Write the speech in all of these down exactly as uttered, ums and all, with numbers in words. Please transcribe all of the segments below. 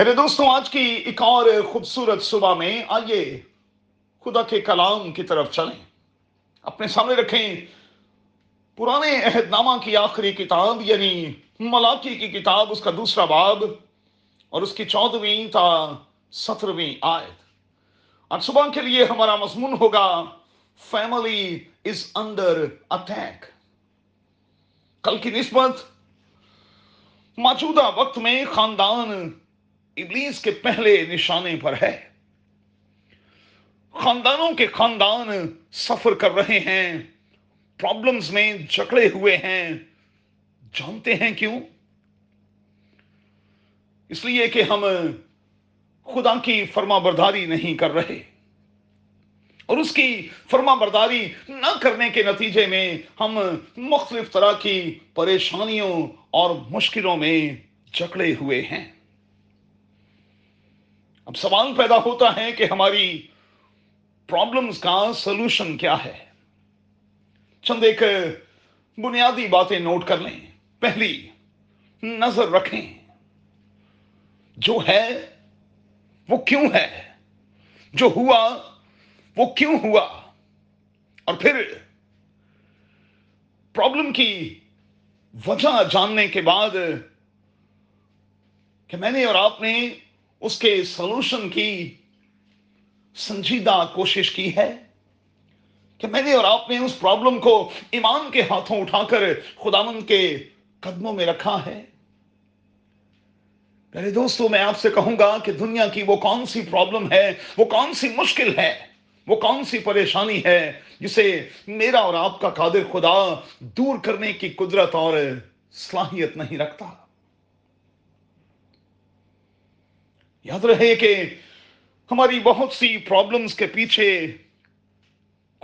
میرے دوستوں، آج کی ایک اور خوبصورت صبح میں آئیے خدا کے کلام کی طرف چلیں۔ اپنے سامنے رکھیں پرانے عہد نامہ کی آخری کتاب یعنی ملاکی کی کتاب، اس کا دوسرا باب اور اس کی چودہویں تا سترہویں آیت۔ آج صبح کے لیے ہمارا مضمون ہوگا فیملی از انڈر اٹیک۔ کل کی نسبت موجودہ وقت میں خاندان ابلیس کے پہلے نشانے پر ہے۔ خاندانوں کے خاندان سفر کر رہے ہیں، پرابلمز میں جکڑے ہوئے ہیں۔ جانتے ہیں کیوں؟ اس لیے کہ ہم خدا کی فرما برداری نہیں کر رہے، اور اس کی فرما برداری نہ کرنے کے نتیجے میں ہم مختلف طرح کی پریشانیوں اور مشکلوں میں جکڑے ہوئے ہیں۔ اب سوال پیدا ہوتا ہے کہ ہماری پرابلمز کا سلوشن کیا ہے۔ چند ایک بنیادی باتیں نوٹ کر لیں۔ پہلی، نظر رکھیں جو ہے وہ کیوں ہے، جو ہوا وہ کیوں ہوا، اور پھر پرابلم کی وجہ جاننے کے بعد کہ میں نے اور آپ نے اس کے سلوشن کی سنجیدہ کوشش کی ہے، کہ میں نے اور آپ نے اس پرابلم کو ایمان کے ہاتھوں اٹھا کر خداوند کے قدموں میں رکھا ہے۔ میرے دوستو، میں آپ سے کہوں گا کہ دنیا کی وہ کون سی پرابلم ہے، وہ کون سی مشکل ہے، وہ کون سی پریشانی ہے جسے میرا اور آپ کا قادر خدا دور کرنے کی قدرت اور صلاحیت نہیں رکھتا۔ یاد رہے کہ ہماری بہت سی پرابلمز کے پیچھے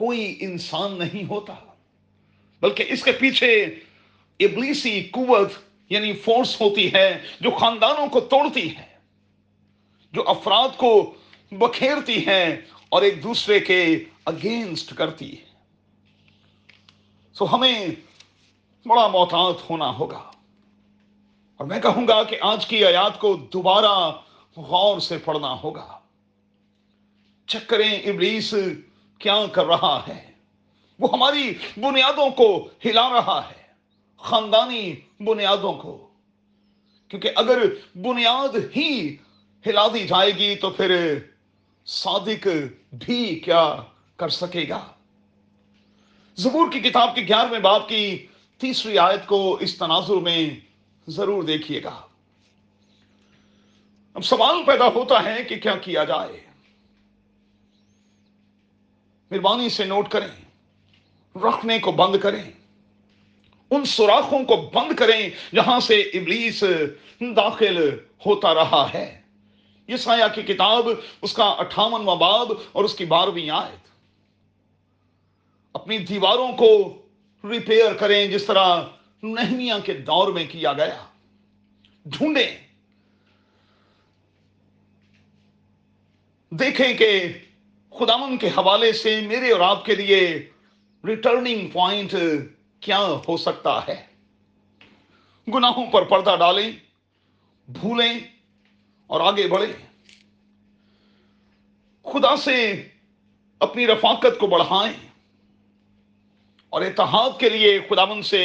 کوئی انسان نہیں ہوتا، بلکہ اس کے پیچھے ابلیسی قوت یعنی فورس ہوتی ہے، جو خاندانوں کو توڑتی ہے، جو افراد کو بکھیرتی ہے اور ایک دوسرے کے اگینسٹ کرتی ہے۔ سو ہمیں بڑا محتاط ہونا ہوگا، اور میں کہوں گا کہ آج کی آیات کو دوبارہ غور سے پڑھنا ہوگا۔ چیک کریں ابلیس کیا کر رہا ہے۔ وہ ہماری بنیادوں کو ہلا رہا ہے، خاندانی بنیادوں کو، کیونکہ اگر بنیاد ہی ہلا دی جائے گی تو پھر صادق بھی کیا کر سکے گا۔ زبور کی کتاب کے گیارہویں باب کی تیسری آیت کو اس تناظر میں ضرور دیکھیے گا۔ اب سوال پیدا ہوتا ہے کہ کیا کیا جائے۔ مہربانی سے نوٹ کریں، رکھنے کو بند کریں، ان سوراخوں کو بند کریں جہاں سے ابلیس داخل ہوتا رہا ہے۔ یسعیاہ کی کتاب، اس کا اٹھاونواں باب اور اس کی بارہویں آیت۔ اپنی دیواروں کو ریپیئر کریں جس طرح نہمیا کے دور میں کیا گیا۔ ڈھونڈیں، دیکھیں کہ خداوند کے حوالے سے میرے اور آپ کے لیے ریٹرننگ پوائنٹ کیا ہو سکتا ہے۔ گناہوں پر پردہ ڈالیں، بھولیں اور آگے بڑھیں۔ خدا سے اپنی رفاقت کو بڑھائیں، اور اتحاد کے لیے خداوند سے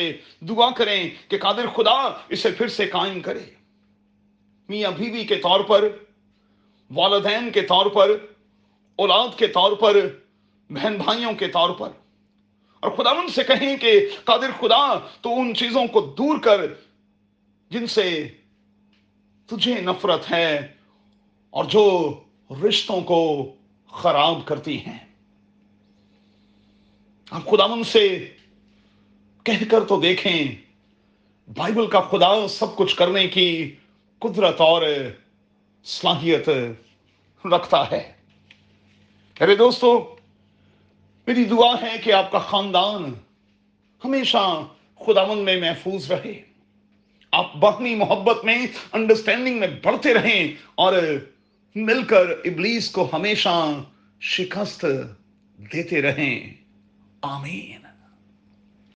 دعا کریں کہ قادر خدا اسے پھر سے قائم کرے۔ میاں بیوی کے طور پر، والدین کے طور پر، اولاد کے طور پر، بہن بھائیوں کے طور پر، اور خداوند سے کہیں کہ قادر خدا تو ان چیزوں کو دور کر جن سے تجھے نفرت ہے اور جو رشتوں کو خراب کرتی ہیں۔ آپ خداوند سے کہہ کر تو دیکھیں، بائبل کا خدا سب کچھ کرنے کی قدرت اور صلاحیت رکھتا ہے۔ ارے دوستو، میری دعا ہے کہ آپ کا خاندان ہمیشہ خداوند میں محفوظ رہے، آپ باہمی محبت میں، انڈرسٹینڈنگ میں بڑھتے رہیں، اور مل کر ابلیس کو ہمیشہ شکست دیتے رہیں۔ آمین۔